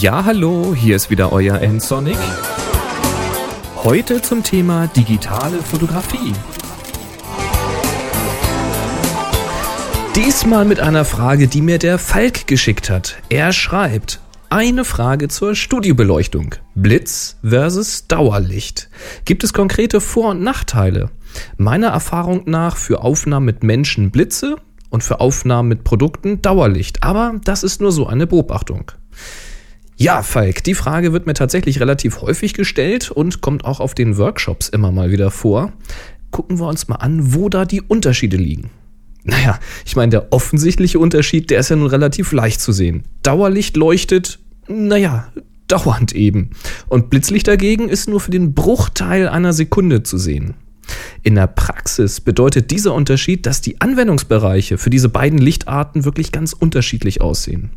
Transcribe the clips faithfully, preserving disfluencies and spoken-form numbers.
Ja, hallo, hier ist wieder euer Ensonic. Heute zum Thema digitale Fotografie. Diesmal mit einer Frage, die mir der Falk geschickt hat. Er schreibt: Eine Frage zur Studiobeleuchtung. Blitz versus Dauerlicht. Gibt es konkrete Vor- und Nachteile? Meiner Erfahrung nach für Aufnahmen mit Menschen Blitze und für Aufnahmen mit Produkten Dauerlicht. Aber das ist nur so eine Beobachtung. Ja, Falk, die Frage wird mir tatsächlich relativ häufig gestellt und kommt auch auf den Workshops immer mal wieder vor. Gucken wir uns mal an, wo da die Unterschiede liegen. Naja, ich meine, der offensichtliche Unterschied, der ist ja nun relativ leicht zu sehen. Dauerlicht leuchtet, naja, dauernd eben. Und Blitzlicht dagegen ist nur für den Bruchteil einer Sekunde zu sehen. In der Praxis bedeutet dieser Unterschied, dass die Anwendungsbereiche für diese beiden Lichtarten wirklich ganz unterschiedlich aussehen.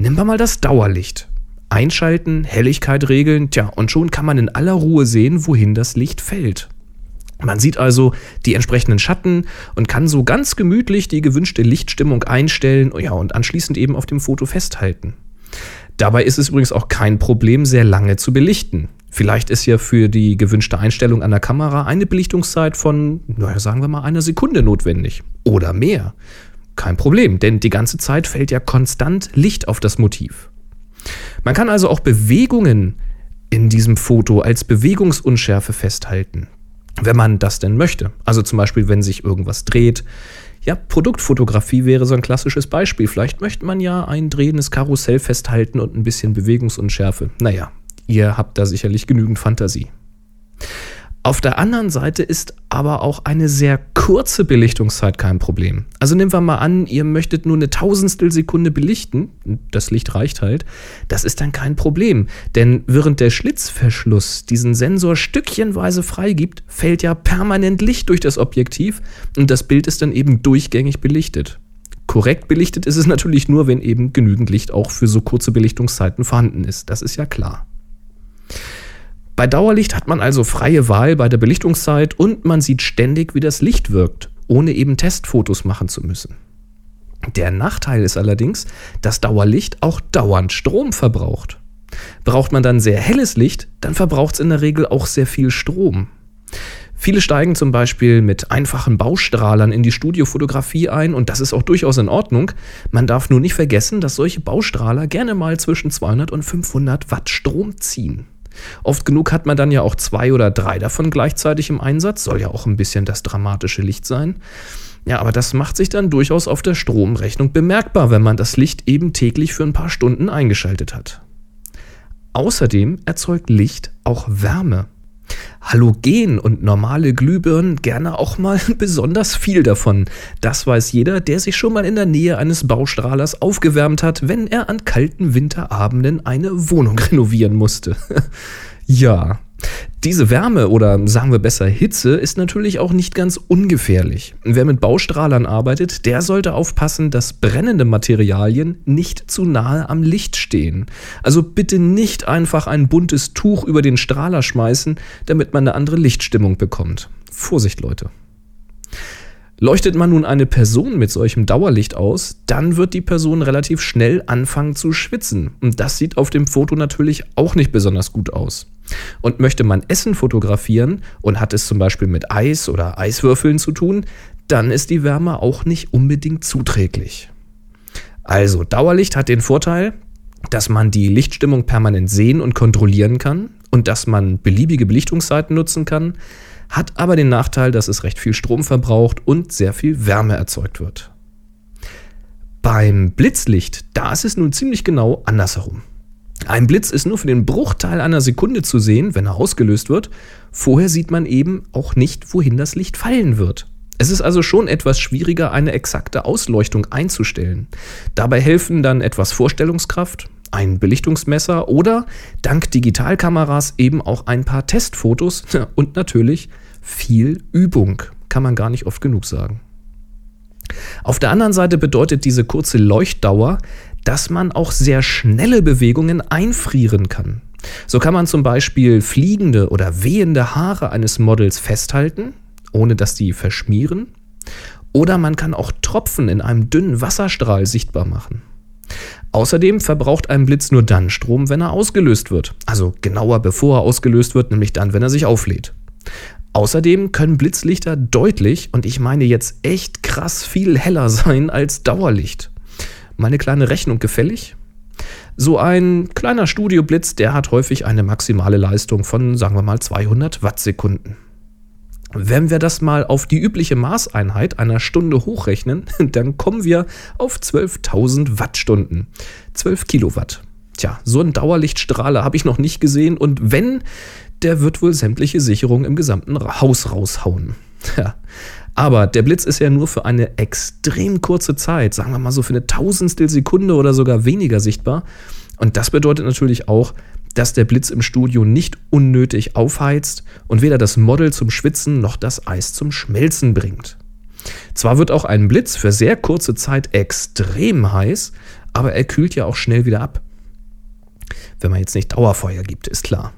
Nehmen wir mal das Dauerlicht. Einschalten, Helligkeit regeln, tja, und schon kann man in aller Ruhe sehen, wohin das Licht fällt. Man sieht also die entsprechenden Schatten und kann so ganz gemütlich die gewünschte Lichtstimmung einstellen, ja, und anschließend eben auf dem Foto festhalten. Dabei ist es übrigens auch kein Problem, sehr lange zu belichten. Vielleicht ist ja für die gewünschte Einstellung an der Kamera eine Belichtungszeit von, naja, sagen wir mal, einer Sekunde notwendig. Oder mehr. Kein Problem, denn die ganze Zeit fällt ja konstant Licht auf das Motiv. Man kann also auch Bewegungen in diesem Foto als Bewegungsunschärfe festhalten. Wenn man das denn möchte. Also zum Beispiel, wenn sich irgendwas dreht. Ja, Produktfotografie wäre so ein klassisches Beispiel. Vielleicht möchte man ja ein drehendes Karussell festhalten und ein bisschen Bewegungsunschärfe. Naja, ihr habt da sicherlich genügend Fantasie. Auf der anderen Seite ist aber auch eine sehr kurze Belichtungszeit kein Problem. Also nehmen wir mal an, ihr möchtet nur eine Tausendstel Sekunde belichten. Das Licht reicht halt. Das ist dann kein Problem. Denn während der Schlitzverschluss diesen Sensor stückchenweise freigibt, fällt ja permanent Licht durch das Objektiv und das Bild ist dann eben durchgängig belichtet. Korrekt belichtet ist es natürlich nur, wenn eben genügend Licht auch für so kurze Belichtungszeiten vorhanden ist. Das ist ja klar. Bei Dauerlicht hat man also freie Wahl bei der Belichtungszeit und man sieht ständig, wie das Licht wirkt, ohne eben Testfotos machen zu müssen. Der Nachteil ist allerdings, dass Dauerlicht auch dauernd Strom verbraucht. Braucht man dann sehr helles Licht, dann verbraucht es in der Regel auch sehr viel Strom. Viele steigen zum Beispiel mit einfachen Baustrahlern in die Studiofotografie ein und das ist auch durchaus in Ordnung. Man darf nur nicht vergessen, dass solche Baustrahler gerne mal zwischen zweihundert und fünfhundert Watt Strom ziehen. Oft genug hat man dann ja auch zwei oder drei davon gleichzeitig im Einsatz, soll ja auch ein bisschen das dramatische Licht sein. Ja, aber das macht sich dann durchaus auf der Stromrechnung bemerkbar, wenn man das Licht eben täglich für ein paar Stunden eingeschaltet hat. Außerdem erzeugt Licht auch Wärme. Halogen und normale Glühbirnen gerne auch mal besonders viel davon. Das weiß jeder, der sich schon mal in der Nähe eines Baustrahlers aufgewärmt hat, wenn er an kalten Winterabenden eine Wohnung renovieren musste. Ja, diese Wärme oder sagen wir besser Hitze ist natürlich auch nicht ganz ungefährlich. Wer mit Baustrahlern arbeitet, der sollte aufpassen, dass brennende Materialien nicht zu nahe am Licht stehen. Also bitte nicht einfach ein buntes Tuch über den Strahler schmeißen, damit man eine andere Lichtstimmung bekommt. Vorsicht, Leute. Leuchtet man nun eine Person mit solchem Dauerlicht aus, dann wird die Person relativ schnell anfangen zu schwitzen. Und das sieht auf dem Foto natürlich auch nicht besonders gut aus. Und möchte man Essen fotografieren und hat es zum Beispiel mit Eis oder Eiswürfeln zu tun, dann ist die Wärme auch nicht unbedingt zuträglich. Also Dauerlicht hat den Vorteil, dass man die Lichtstimmung permanent sehen und kontrollieren kann und dass man beliebige Belichtungszeiten nutzen kann, hat aber den Nachteil, dass es recht viel Strom verbraucht und sehr viel Wärme erzeugt wird. Beim Blitzlicht, da ist es nun ziemlich genau andersherum. Ein Blitz ist nur für den Bruchteil einer Sekunde zu sehen, wenn er ausgelöst wird. Vorher sieht man eben auch nicht, wohin das Licht fallen wird. Es ist also schon etwas schwieriger, eine exakte Ausleuchtung einzustellen. Dabei helfen dann etwas Vorstellungskraft, ein Belichtungsmesser oder dank Digitalkameras eben auch ein paar Testfotos und natürlich viel Übung. Kann man gar nicht oft genug sagen. Auf der anderen Seite bedeutet diese kurze Leuchtdauer, dass man auch sehr schnelle Bewegungen einfrieren kann. So kann man zum Beispiel fliegende oder wehende Haare eines Models festhalten, ohne dass die verschmieren. Oder man kann auch Tropfen in einem dünnen Wasserstrahl sichtbar machen. Außerdem verbraucht ein Blitz nur dann Strom, wenn er ausgelöst wird. Also genauer bevor er ausgelöst wird, nämlich dann, wenn er sich auflädt. Außerdem können Blitzlichter deutlich, und ich meine jetzt echt krass viel heller sein als Dauerlicht. Mal eine kleine Rechnung gefällig? So ein kleiner Studioblitz, der hat häufig eine maximale Leistung von, sagen wir mal, zweihundert Wattsekunden. Wenn wir das mal auf die übliche Maßeinheit einer Stunde hochrechnen, dann kommen wir auf zwölftausend Wattstunden. zwölf Kilowatt. Tja, so einen Dauerlichtstrahler habe ich noch nicht gesehen, und wenn, der wird wohl sämtliche Sicherungen im gesamten Haus raushauen. Ja. Aber der Blitz ist ja nur für eine extrem kurze Zeit, sagen wir mal so für eine tausendstel Sekunde oder sogar weniger sichtbar. Und das bedeutet natürlich auch, dass der Blitz im Studio nicht unnötig aufheizt und weder das Model zum Schwitzen noch das Eis zum Schmelzen bringt. Zwar wird auch ein Blitz für sehr kurze Zeit extrem heiß, aber er kühlt ja auch schnell wieder ab. Wenn man jetzt nicht Dauerfeuer gibt, ist klar.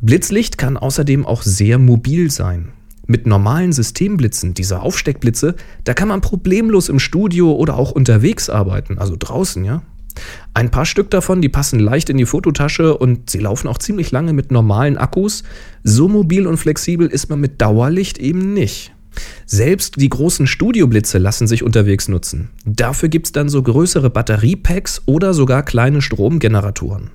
Blitzlicht kann außerdem auch sehr mobil sein. Mit normalen Systemblitzen, dieser Aufsteckblitze, da kann man problemlos im Studio oder auch unterwegs arbeiten, also draußen, ja. Ein paar Stück davon, die passen leicht in die Fototasche und sie laufen auch ziemlich lange mit normalen Akkus. So mobil und flexibel ist man mit Dauerlicht eben nicht. Selbst die großen Studioblitze lassen sich unterwegs nutzen. Dafür gibt's dann so größere Batteriepacks oder sogar kleine Stromgeneratoren.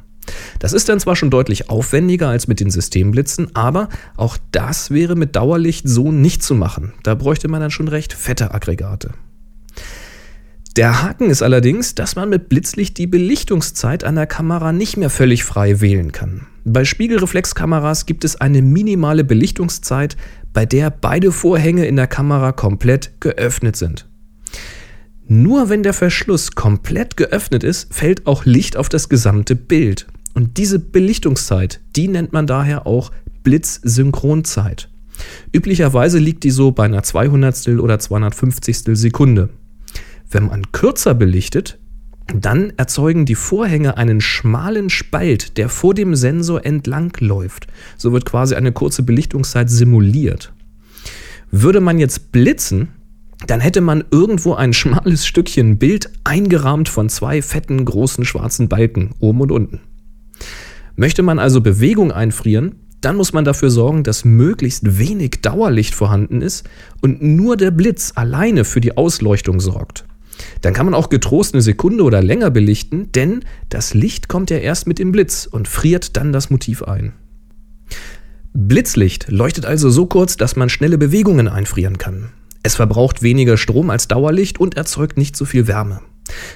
Das ist dann zwar schon deutlich aufwendiger als mit den Systemblitzen, aber auch das wäre mit Dauerlicht so nicht zu machen. Da bräuchte man dann schon recht fette Aggregate. Der Haken ist allerdings, dass man mit Blitzlicht die Belichtungszeit einer Kamera nicht mehr völlig frei wählen kann. Bei Spiegelreflexkameras gibt es eine minimale Belichtungszeit, bei der beide Vorhänge in der Kamera komplett geöffnet sind. Nur wenn der Verschluss komplett geöffnet ist, fällt auch Licht auf das gesamte Bild. Und diese Belichtungszeit, die nennt man daher auch Blitzsynchronzeit. Üblicherweise liegt die so bei einer zweihundertstel oder zweihundertfünfzigstel Sekunde. Wenn man kürzer belichtet, dann erzeugen die Vorhänge einen schmalen Spalt, der vor dem Sensor entlang läuft. So wird quasi eine kurze Belichtungszeit simuliert. Würde man jetzt blitzen, dann hätte man irgendwo ein schmales Stückchen Bild eingerahmt von zwei fetten, großen, schwarzen Balken, oben und unten. Möchte man also Bewegung einfrieren, dann muss man dafür sorgen, dass möglichst wenig Dauerlicht vorhanden ist und nur der Blitz alleine für die Ausleuchtung sorgt. Dann kann man auch getrost eine Sekunde oder länger belichten, denn das Licht kommt ja erst mit dem Blitz und friert dann das Motiv ein. Blitzlicht leuchtet also so kurz, dass man schnelle Bewegungen einfrieren kann. Es verbraucht weniger Strom als Dauerlicht und erzeugt nicht so viel Wärme.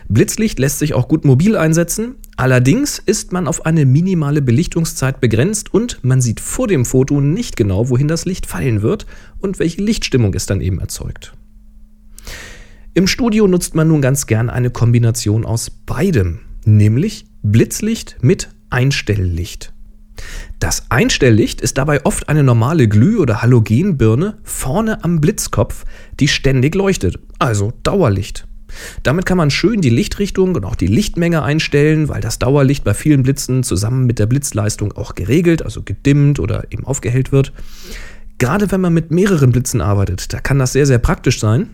Blitzlicht lässt sich auch gut mobil einsetzen, allerdings ist man auf eine minimale Belichtungszeit begrenzt und man sieht vor dem Foto nicht genau, wohin das Licht fallen wird und welche Lichtstimmung es dann eben erzeugt. Im Studio nutzt man nun ganz gern eine Kombination aus beidem, nämlich Blitzlicht mit Einstelllicht. Das Einstelllicht ist dabei oft eine normale Glüh- oder Halogenbirne vorne am Blitzkopf, die ständig leuchtet, also Dauerlicht. Damit kann man schön die Lichtrichtung und auch die Lichtmenge einstellen, weil das Dauerlicht bei vielen Blitzen zusammen mit der Blitzleistung auch geregelt, also gedimmt oder eben aufgehellt wird. Gerade wenn man mit mehreren Blitzen arbeitet, da kann das sehr, sehr praktisch sein.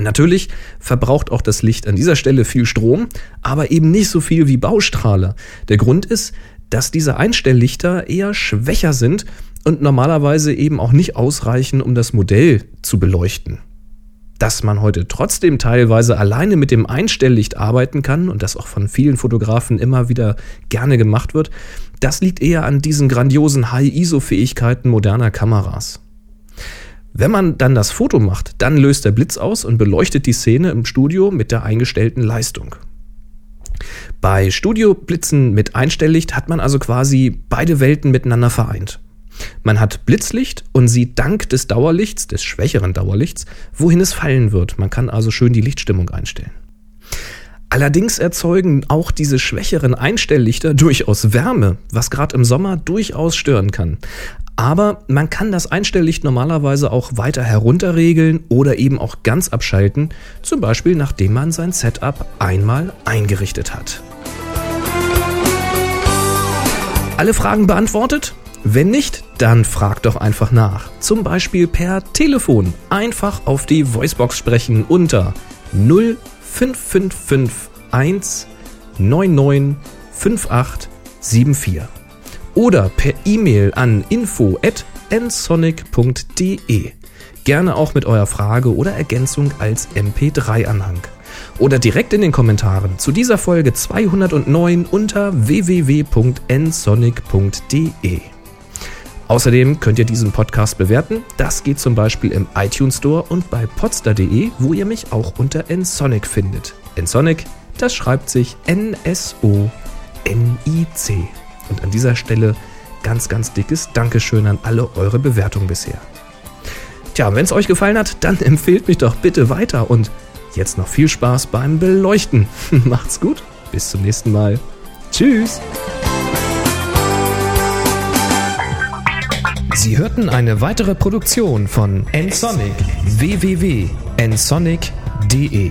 Natürlich verbraucht auch das Licht an dieser Stelle viel Strom, aber eben nicht so viel wie Baustrahler. Der Grund ist, dass diese Einstelllichter eher schwächer sind und normalerweise eben auch nicht ausreichen, um das Modell zu beleuchten. Dass man heute trotzdem teilweise alleine mit dem Einstelllicht arbeiten kann und das auch von vielen Fotografen immer wieder gerne gemacht wird, das liegt eher an diesen grandiosen High-I S O-Fähigkeiten moderner Kameras. Wenn man dann das Foto macht, dann löst der Blitz aus und beleuchtet die Szene im Studio mit der eingestellten Leistung. Bei Studioblitzen mit Einstelllicht hat man also quasi beide Welten miteinander vereint. Man hat Blitzlicht und sieht dank des Dauerlichts, des schwächeren Dauerlichts, wohin es fallen wird. Man kann also schön die Lichtstimmung einstellen. Allerdings erzeugen auch diese schwächeren Einstelllichter durchaus Wärme, was gerade im Sommer durchaus stören kann. Aber man kann das Einstelllicht normalerweise auch weiter herunterregeln oder eben auch ganz abschalten, zum Beispiel nachdem man sein Setup einmal eingerichtet hat. Alle Fragen beantwortet? Wenn nicht, dann frag doch einfach nach. Zum Beispiel per Telefon. Einfach auf die Voicebox sprechen unter null fünf fünf fünf eins neun neun fünf acht sieben vier oder per E-Mail an info at ensonic punkt de. Gerne auch mit eurer Frage oder Ergänzung als M P drei Anhang. Oder direkt in den Kommentaren zu dieser Folge zweihundertneun unter w w w punkt ensonic punkt de. Außerdem könnt ihr diesen Podcast bewerten. Das geht zum Beispiel im iTunes Store und bei Podster punkt de, wo ihr mich auch unter Ensonic findet. Ensonic, das schreibt sich En Es O En I Ce. Und an dieser Stelle ganz, ganz dickes Dankeschön an alle eure Bewertungen bisher. Tja, wenn es euch gefallen hat, dann empfehlt mich doch bitte weiter. Und jetzt noch viel Spaß beim Beleuchten. Macht's gut, bis zum nächsten Mal. Tschüss! Sie hörten eine weitere Produktion von Ensonic, w w w punkt ensonic punkt de.